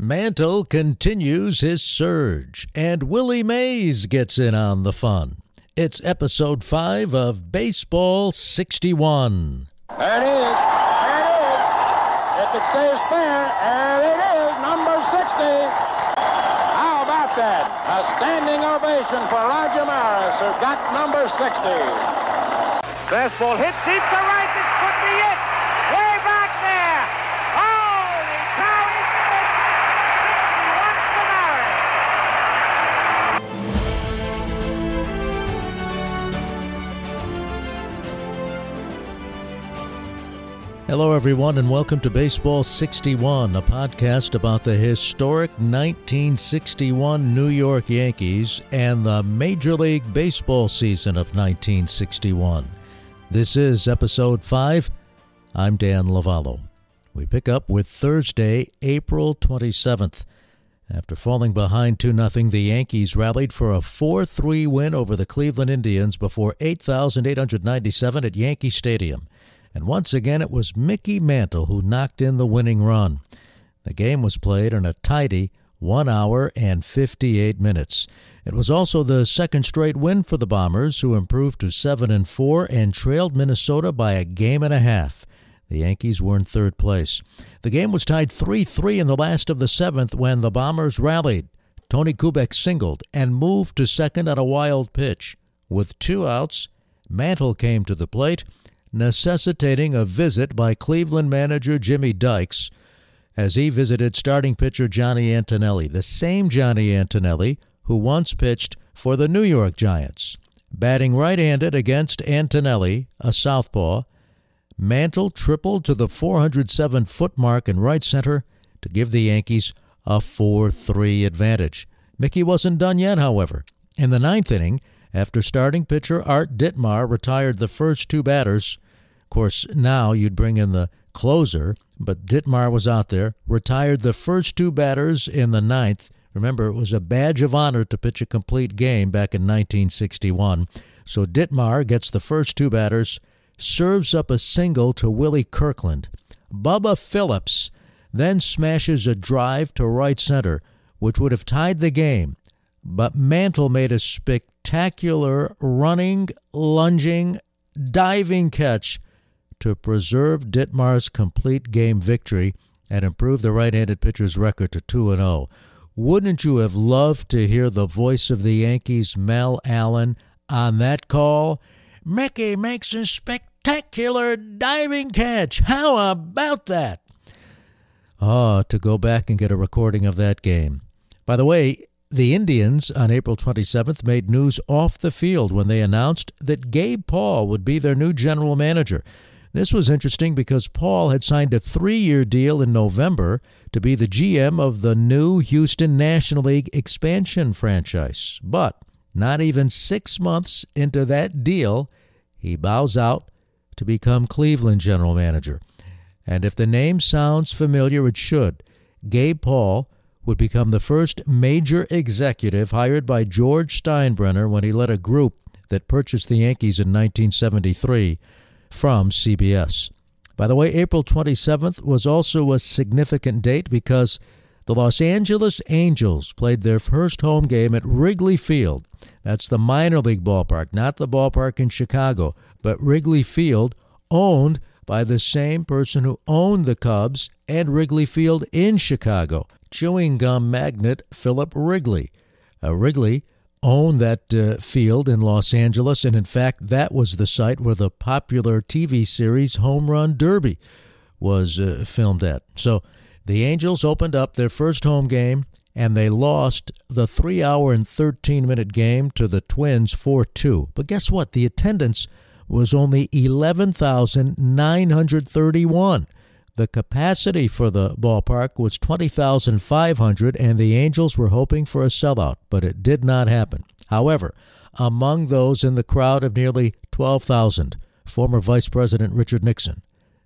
Mantle continues his surge, and Willie Mays gets in on the fun. It's Episode 5 of Baseball 61. There it is. There it is. If it stays fair, there it is, number 60. How about that? A standing ovation for Roger Maris, who got number 60. Fastball hits deep to right. This could be it. Way back there. Holy cow, it's 61 for Maris. Hello, everyone, and welcome to Baseball 61, a podcast about the historic 1961 New York Yankees and the Major League Baseball season of 1961. This is Episode 5. I'm Dan Lovallo. We pick up with Thursday, April 27th. After falling behind 2-0, the Yankees rallied for a 4-3 win over the Cleveland Indians before 8,897 at Yankee Stadium. And once again, it was Mickey Mantle who knocked in the winning run. The game was played in a tidy 1 hour and 58 minutes. It was also the second straight win for the Bombers, who improved to 7-4 and trailed Minnesota by a game and a half. The Yankees were in third place. The game was tied 3-3 in the last of the seventh when the Bombers rallied. Tony Kubek singled and moved to second on a wild pitch. With two outs, Mantle came to the plate, necessitating a visit by Cleveland manager Jimmy Dykes, as he visited starting pitcher Johnny Antonelli, the same Johnny Antonelli who once pitched for the New York Giants. Batting right-handed against Antonelli, a southpaw, Mantle tripled to the 407-foot mark in right center to give the Yankees a 4-3 advantage. Mickey wasn't done yet, however. In the ninth inning, after starting pitcher Art Ditmar retired the first two batters, of course, now you'd bring in the closer, but Ditmar was out there, retired the first two batters in the ninth. Remember, it was a badge of honor to pitch a complete game back in 1961. So Ditmar gets the first two batters, serves up a single to Willie Kirkland. Bubba Phillips then smashes a drive to right center, which would have tied the game. But Mantle made a spectacular running, lunging, diving catch to preserve Ditmar's complete game victory and improve the right-handed pitcher's record to 2-0. Wouldn't you have loved to hear the voice of the Yankees' Mel Allen on that call? Mickey makes a spectacular diving catch. How about that? To go back and get a recording of that game. By the way, the Indians on April 27th made news off the field when they announced that Gabe Paul would be their new general manager. This was interesting because Paul had signed a 3-year deal in November to be the GM of the new Houston National League expansion franchise. But not even 6 months into that deal, he bows out to become Cleveland general manager. And if the name sounds familiar, it should. Gabe Paul would become the first major executive hired by George Steinbrenner when he led a group that purchased the Yankees in 1973. From CBS. By the way, April 27th was also a significant date because the Los Angeles Angels played their first home game at Wrigley Field. That's the minor league ballpark, not the ballpark in Chicago, but Wrigley Field, owned by the same person who owned the Cubs and Wrigley Field in Chicago, chewing gum magnate Philip Wrigley. Wrigley owned that field in Los Angeles, and in fact, that was the site where the popular TV series Home Run Derby was filmed at. So the Angels opened up their first home game, and they lost the 3-hour and 13-minute game to the Twins 4-2. But guess what? The attendance was only 11,931. The capacity for the ballpark was 20,500, and the Angels were hoping for a sellout, but it did not happen. However, among those in the crowd of nearly 12,000, former Vice President Richard Nixon,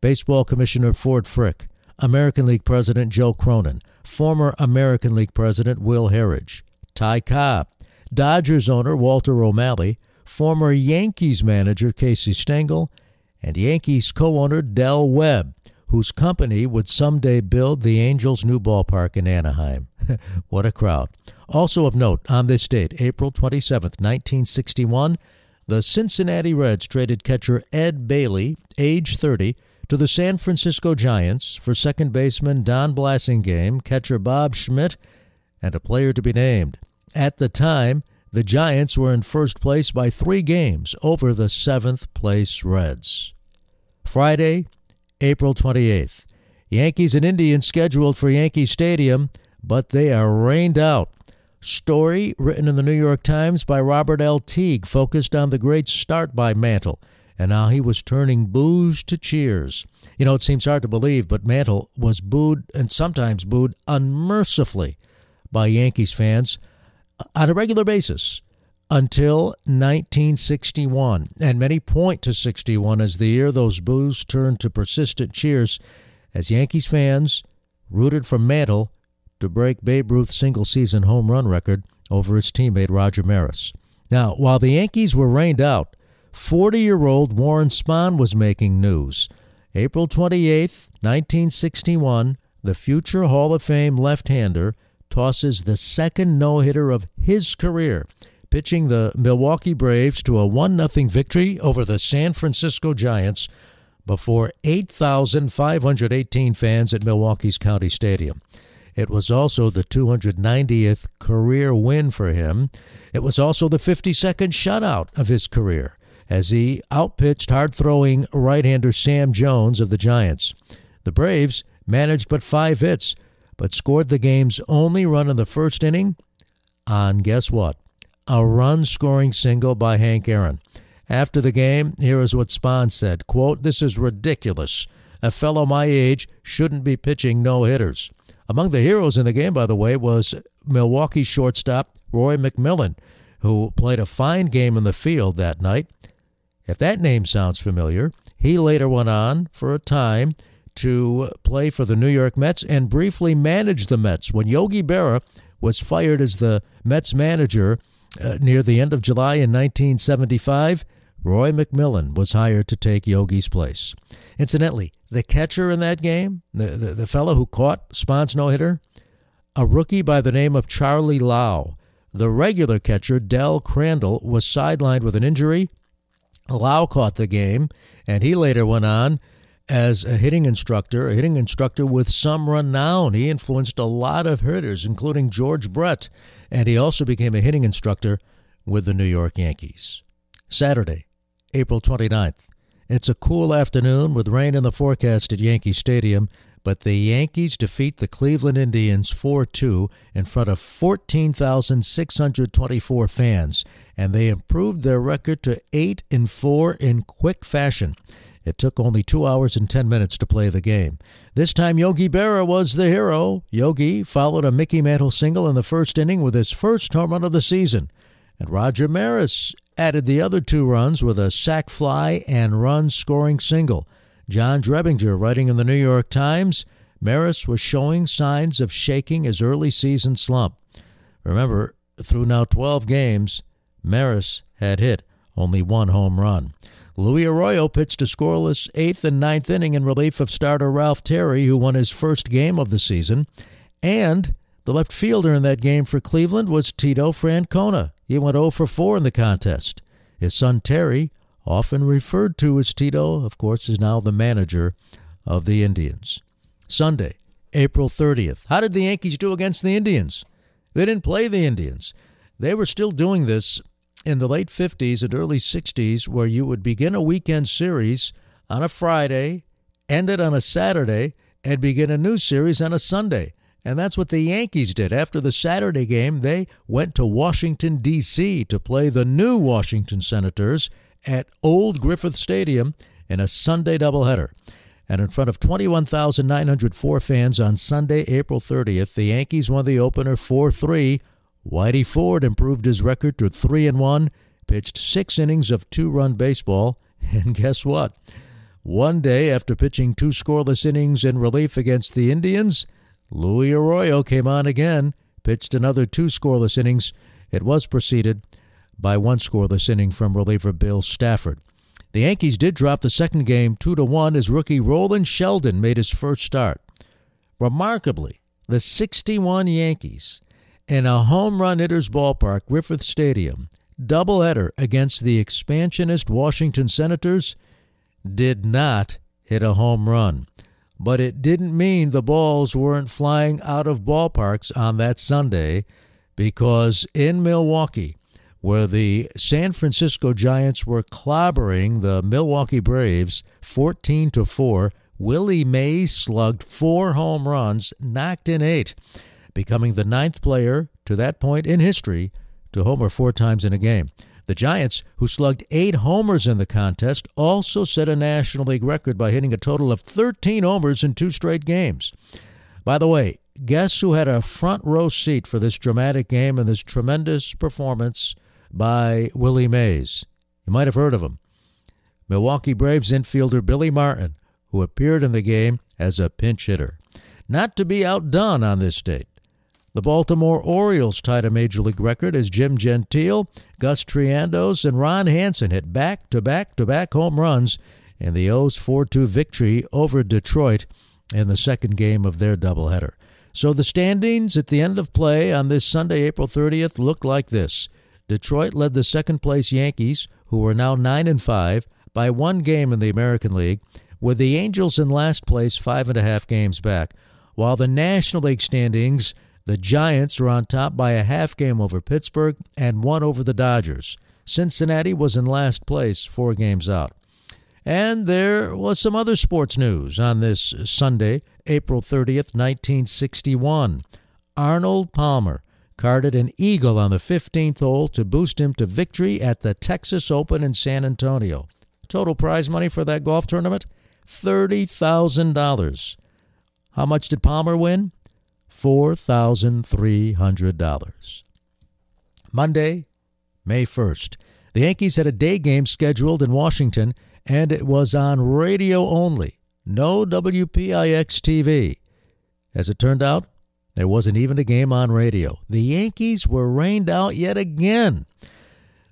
Baseball Commissioner Ford Frick, American League President Joe Cronin, former American League President Will Herridge, Ty Cobb, Dodgers owner Walter O'Malley, former Yankees manager Casey Stengel, and Yankees co-owner Del Webb, whose company would someday build the Angels' new ballpark in Anaheim. What a crowd. Also of note, on this date, April 27, 1961, the Cincinnati Reds traded catcher Ed Bailey, age 30, to the San Francisco Giants for second baseman Don Blasingame, catcher Bob Schmidt, and a player to be named. At the time, the Giants were in first place by 3 games over the 7th-place Reds. Friday, April 28th. Yankees and Indians scheduled for Yankee Stadium, but they are rained out. Story written in the New York Times by Robert L. Teague focused on the great start by Mantle and how he was turning boos to cheers. You know, it seems hard to believe, but Mantle was booed and sometimes booed unmercifully by Yankees fans on a regular basis until 1961. And many point to 61 as the year those boos turned to persistent cheers as Yankees fans rooted for Mantle to break Babe Ruth's single-season home run record over his teammate Roger Maris. Now, while the Yankees were rained out, 40-year-old Warren Spahn was making news. April 28, 1961, the future Hall of Fame left-hander tosses the second no-hitter of his career, pitching the Milwaukee Braves to a 1-0 victory over the San Francisco Giants before 8,518 fans at Milwaukee's County Stadium. It was also the 290th career win for him. It was also the 52nd shutout of his career as he outpitched hard-throwing right-hander Sam Jones of the Giants. The Braves managed but 5 hits, but scored the game's only run in the first inning on, guess what, a run-scoring single by Hank Aaron. After the game, here is what Spahn said, quote, "This is ridiculous. A fellow my age shouldn't be pitching no-hitters." Among the heroes in the game, by the way, was Milwaukee shortstop Roy McMillan, who played a fine game in the field that night. If that name sounds familiar, he later went on for a time to play for the New York Mets and briefly managed the Mets when Yogi Berra was fired as the Mets manager near the end of July in 1975. Roy McMillan was hired to take Yogi's place. Incidentally, the catcher in that game, the fellow who caught Spahn's no-hitter, a rookie by the name of Charlie Lau. The regular catcher, Del Crandall, was sidelined with an injury. Lau caught the game, and he later went on as a hitting instructor with some renown. He influenced a lot of hitters, including George Brett, and he also became a hitting instructor with the New York Yankees. Saturday, April 29th. It's a cool afternoon with rain in the forecast at Yankee Stadium, but the Yankees defeat the Cleveland Indians 4-2 in front of 14,624 fans, and they improved their record to 8-4 in quick fashion. It took only 2 hours and 10 minutes to play the game. This time, Yogi Berra was the hero. Yogi followed a Mickey Mantle single in the first inning with his first home run of the season, and Roger Maris added the other 2 runs with a sac fly and run-scoring single. John Drebinger, writing in the New York Times, Maris was showing signs of shaking his early season slump. Remember, through now 12 games, Maris had hit only 1 home run. Louis Arroyo pitched a scoreless 8th and 9th inning in relief of starter Ralph Terry, who won his first game of the season. And the left fielder in that game for Cleveland was Tito Francona. He went 0 for 4 in the contest. His son Terry, often referred to as Tito, of course, is now the manager of the Indians. Sunday, April 30th. How did the Yankees do against the Indians? They didn't play the Indians. They were still doing this in the late 50s and early 60s, where you would begin a weekend series on a Friday, end it on a Saturday, and begin a new series on a Sunday. And that's what the Yankees did. After the Saturday game, they went to Washington, D.C. to play the new Washington Senators at Old Griffith Stadium in a Sunday doubleheader. And in front of 21,904 fans on Sunday, April 30th, the Yankees won the opener 4-3. Whitey Ford improved his record to 3-1, pitched 6 innings of 2-run baseball, and guess what? One day after pitching 2 scoreless innings in relief against the Indians, Louis Arroyo came on again, pitched another 2 scoreless innings. It was preceded by 1 scoreless inning from reliever Bill Stafford. The Yankees did drop the second game 2-1 as rookie Roland Sheldon made his first start. Remarkably, the 61 Yankees, in a home run hitter's ballpark, Griffith Stadium, doubleheader against the expansionist Washington Senators, did not hit a home run. But it didn't mean the balls weren't flying out of ballparks on that Sunday, because in Milwaukee, where the San Francisco Giants were clobbering the Milwaukee Braves 14-4, Willie Mays slugged 4 home runs, knocked in 8, becoming the 9th player to that point in history to homer 4 times in a game. The Giants, who slugged 8 homers in the contest, also set a National League record by hitting a total of 13 homers in 2 straight games. By the way, guess who had a front row seat for this dramatic game and this tremendous performance by Willie Mays? You might have heard of him. Milwaukee Braves infielder Billy Martin, who appeared in the game as a pinch hitter. Not to be outdone on this date, the Baltimore Orioles tied a Major League record as Jim Gentile, Gus Triandos, and Ron Hansen hit back-to-back-to-back home runs in the O's 4-2 victory over Detroit in the second game of their doubleheader. So the standings at the end of play on this Sunday, April 30th, looked like this. Detroit led the second-place Yankees, who are now 9-5, by 1 game in the American League, with the Angels in last place 5.5 games back, while the National League standings, the Giants were on top by a half game over Pittsburgh and 1 over the Dodgers. Cincinnati was in last place 4 games out. And there was some other sports news on this Sunday, April 30th, 1961. Arnold Palmer carded an eagle on the 15th hole to boost him to victory at the Texas Open in San Antonio. Total prize money for that golf tournament, $30,000. How much did Palmer win? $4,300. Monday, May 1st. The Yankees had a day game scheduled in Washington, and it was on radio only. No WPIX-TV. As it turned out, there wasn't even a game on radio. The Yankees were rained out yet again.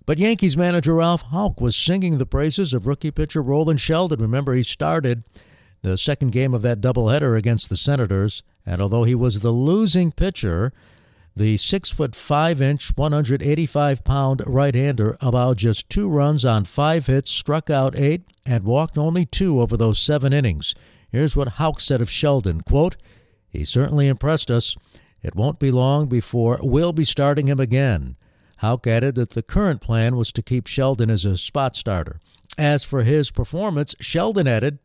But Yankees manager Ralph Houck was singing the praises of rookie pitcher Roland Sheldon. Remember, he started the second game of that doubleheader against the Senators, and although he was the losing pitcher, the 6'5", 185-pound right-hander allowed just 2 runs on 5 hits, struck out 8, and walked only 2 over those 7 innings. Here's what Houck said of Sheldon, quote, "He certainly impressed us. It won't be long before we'll be starting him again." Houck added that the current plan was to keep Sheldon as a spot starter. As for his performance, Sheldon added,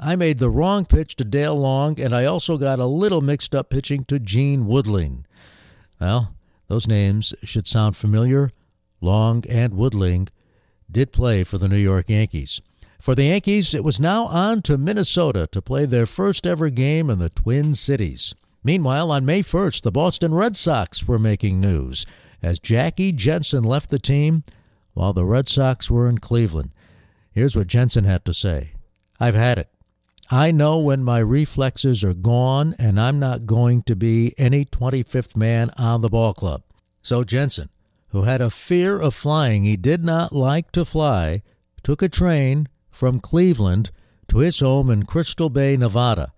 "I made the wrong pitch to Dale Long, and I also got a little mixed up pitching to Gene Woodling." Well, those names should sound familiar. Long and Woodling did play for the New York Yankees. For the Yankees, it was now on to Minnesota to play their first ever game in the Twin Cities. Meanwhile, on May 1st, the Boston Red Sox were making news as Jackie Jensen left the team while the Red Sox were in Cleveland. Here's what Jensen had to say. "I've had it. I know when my reflexes are gone, and I'm not going to be any 25th man on the ball club." So Jensen, who had a fear of flying, he did not like to fly, took a train from Cleveland to his home in Crystal Bay, Nevada.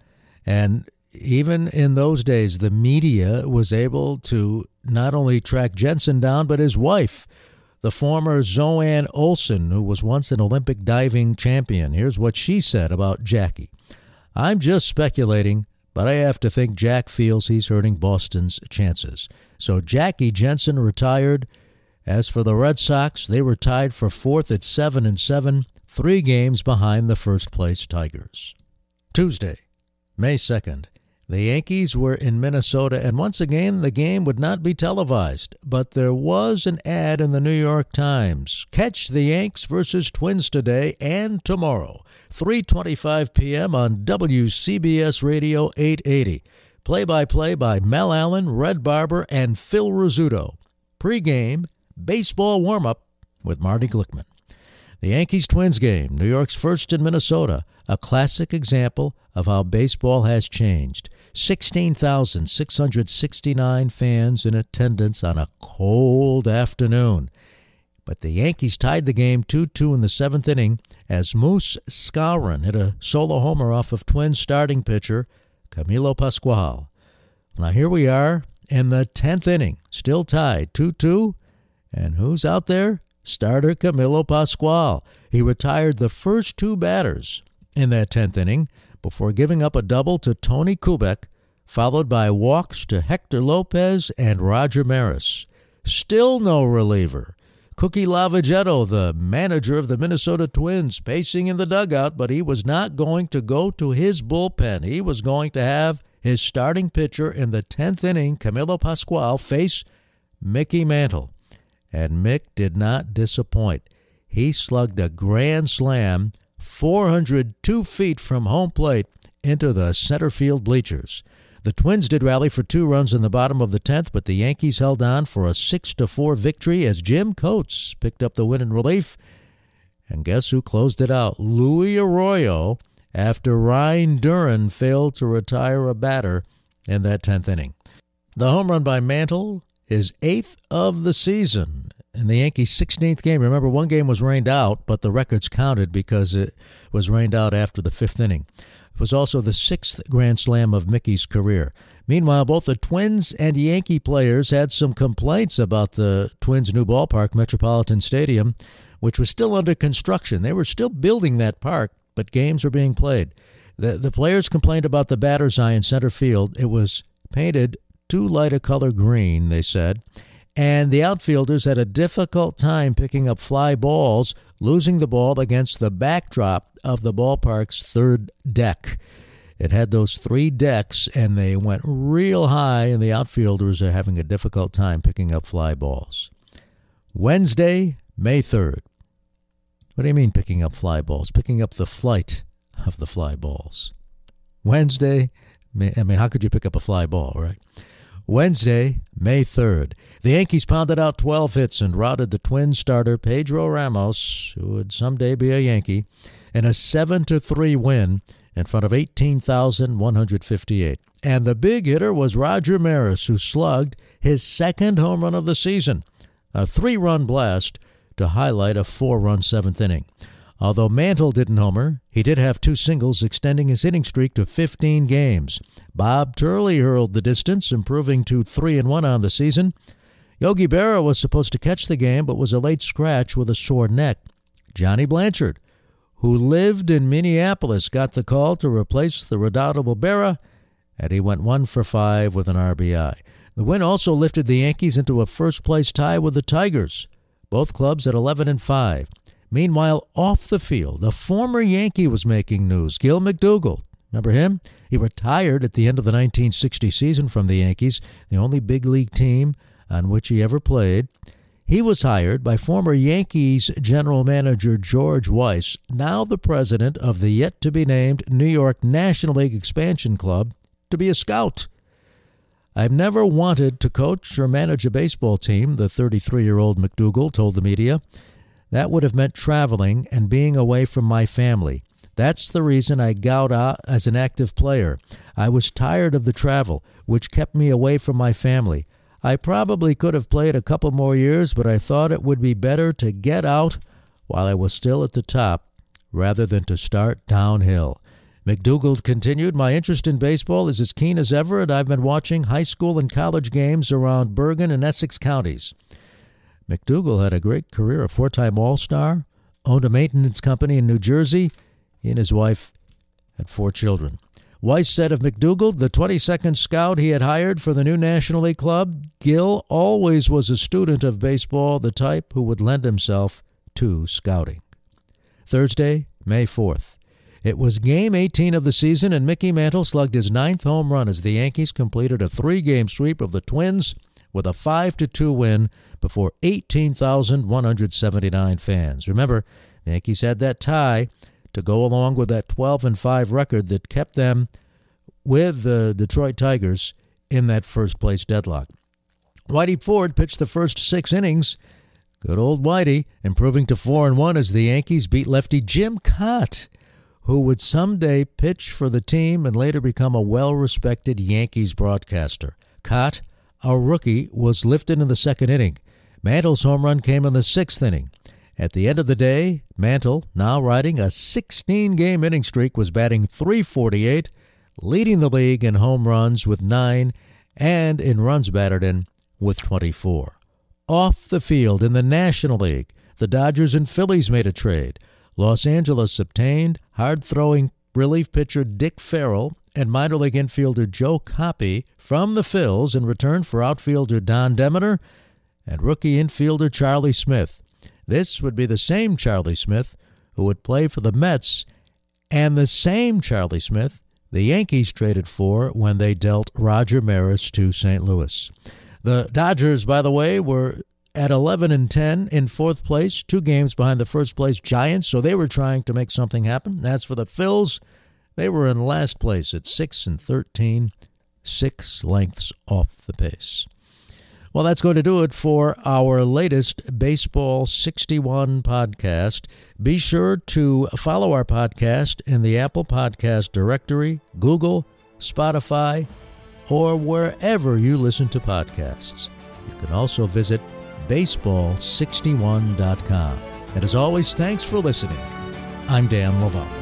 And even in those days, the media was able to not only track Jensen down, but his wife, the former Zoanne Olsen, who was once an Olympic diving champion. Here's what she said about Jackie. "I'm just speculating, but I have to think Jack feels he's hurting Boston's chances." So Jackie Jensen retired. As for the Red Sox, they were tied for 4th at 7-7, 3 games behind the first-place Tigers. Tuesday, May 2nd. The Yankees were in Minnesota, and once again the game would not be televised, but there was an ad in the New York Times. Catch the Yanks versus Twins today and tomorrow, 3:25 p.m. on WCBS Radio 880. Play-by-play by Mel Allen, Red Barber, and Phil Rizzuto. Pre-game, baseball warm-up with Marty Glickman. The Yankees-Twins game, New York's first in Minnesota, a classic example of how baseball has changed. 16,669 fans in attendance on a cold afternoon. But the Yankees tied the game 2-2 in the seventh inning as Moose Skowron hit a solo homer off of Twins starting pitcher Camilo Pascual. Now here we are in the 10th inning, still tied 2-2, and who's out there? Starter Camilo Pascual. He retired the first two batters in that 10th inning before giving up a double to Tony Kubek, followed by walks to Hector Lopez and Roger Maris. Still no reliever. Cookie Lavagetto, the manager of the Minnesota Twins, pacing in the dugout, but he was not going to go to his bullpen. He was going to have his starting pitcher in the 10th inning, Camilo Pascual, face Mickey Mantle. And Mick did not disappoint. He slugged a grand slam 402 feet from home plate into the center field bleachers. The Twins did rally for 2 runs in the bottom of the 10th, but the Yankees held on for a 6-4 victory as Jim Coates picked up the win in relief. And guess who closed it out? Louis Arroyo, after Ryan Duran failed to retire a batter in that 10th inning. The home run by Mantle, his 8th of the season, in the Yankees' 16th game. Remember, one game was rained out, but the records counted because it was rained out after the 5th inning. It was also the 6th grand slam of Mickey's career. Meanwhile, both the Twins and Yankee players had some complaints about the Twins' new ballpark, Metropolitan Stadium, which was still under construction. They were still building that park, but games were being played. The players complained about the batter's eye in center field. It was painted too light a color green, they said, and the outfielders had a difficult time picking up fly balls, losing the ball against the backdrop of the ballpark's third deck. It had those 3 decks, and they went real high, and the outfielders are having a difficult time picking up fly balls. Wednesday, May 3rd. What do you mean picking up fly balls? Picking up the flight of the fly balls. Wednesday, how could you pick up a fly ball, right? Wednesday, May 3rd, the Yankees pounded out 12 hits and routed the Twins starter Pedro Ramos, who would someday be a Yankee, in a 7-3 win in front of 18,158. And the big hitter was Roger Maris, who slugged his second home run of the season, a 3-run blast to highlight a 4-run 7th inning. Although Mantle didn't homer, he did have 2 singles, extending his hitting streak to 15 games. Bob Turley hurled the distance, improving to 3-1 on the season. Yogi Berra was supposed to catch the game, but was a late scratch with a sore neck. Johnny Blanchard, who lived in Minneapolis, got the call to replace the redoubtable Berra, and he went 1-for-5 with an RBI. The win also lifted the Yankees into a first-place tie with the Tigers, both clubs at 11-5. Meanwhile, off the field, a former Yankee was making news. Gil McDougall, remember him? He retired at the end of the 1960 season from the Yankees, the only big league team on which he ever played. He was hired by former Yankees general manager George Weiss, now the president of the yet-to-be-named New York National League expansion club, to be a scout. "I've never wanted to coach or manage a baseball team," the 33-year-old McDougall told the media. "That would have meant traveling and being away from my family. That's the reason I got out as an active player. I was tired of the travel, which kept me away from my family. I probably could have played a couple more years, but I thought it would be better to get out while I was still at the top rather than to start downhill." McDougall continued, "My interest in baseball is as keen as ever, and I've been watching high school and college games around Bergen and Essex counties." McDougall had a great career, a 4-time All-Star, owned a maintenance company in New Jersey. He and his wife had 4 children. Weiss said of McDougall, the 22nd scout he had hired for the new National League club, "Gil always was a student of baseball, the type who would lend himself to scouting." Thursday, May 4th. It was Game 18 of the season, and Mickey Mantle slugged his 9th home run as the Yankees completed a 3-game sweep of the Twins with a 5-2 win before 18,179 fans. Remember, the Yankees had that tie to go along with that 12-5 record that kept them with the Detroit Tigers in that first-place deadlock. Whitey Ford pitched the first 6 innings. Good old Whitey, improving to 4-1 as the Yankees beat lefty Jim Cott, who would someday pitch for the team and later become a well-respected Yankees broadcaster. Cott, a rookie, was lifted in the 2nd inning. Mantle's home run came in the sixth inning. At the end of the day, Mantle, now riding a 16-game inning streak, was batting .348, leading the league in home runs with 9 and in runs batted in with 24. Off the field in the National League, the Dodgers and Phillies made a trade. Los Angeles obtained hard-throwing relief pitcher Dick Farrell and minor league infielder Joe Coppe from the Phils in return for outfielder Don Demeter and rookie infielder Charlie Smith. This would be the same Charlie Smith who would play for the Mets and the same Charlie Smith the Yankees traded for when they dealt Roger Maris to St. Louis. The Dodgers, by the way, were at 11-10 in fourth place, 2 games behind the first place Giants, so they were trying to make something happen. As for the Phils, they were in last place at 6-13, 6 lengths off the pace. Well, that's going to do it for our latest Baseball 61 podcast. Be sure to follow our podcast in the Apple Podcast directory, Google, Spotify, or wherever you listen to podcasts. You can also visit baseball61.com. And as always, thanks for listening. I'm Dan Levant.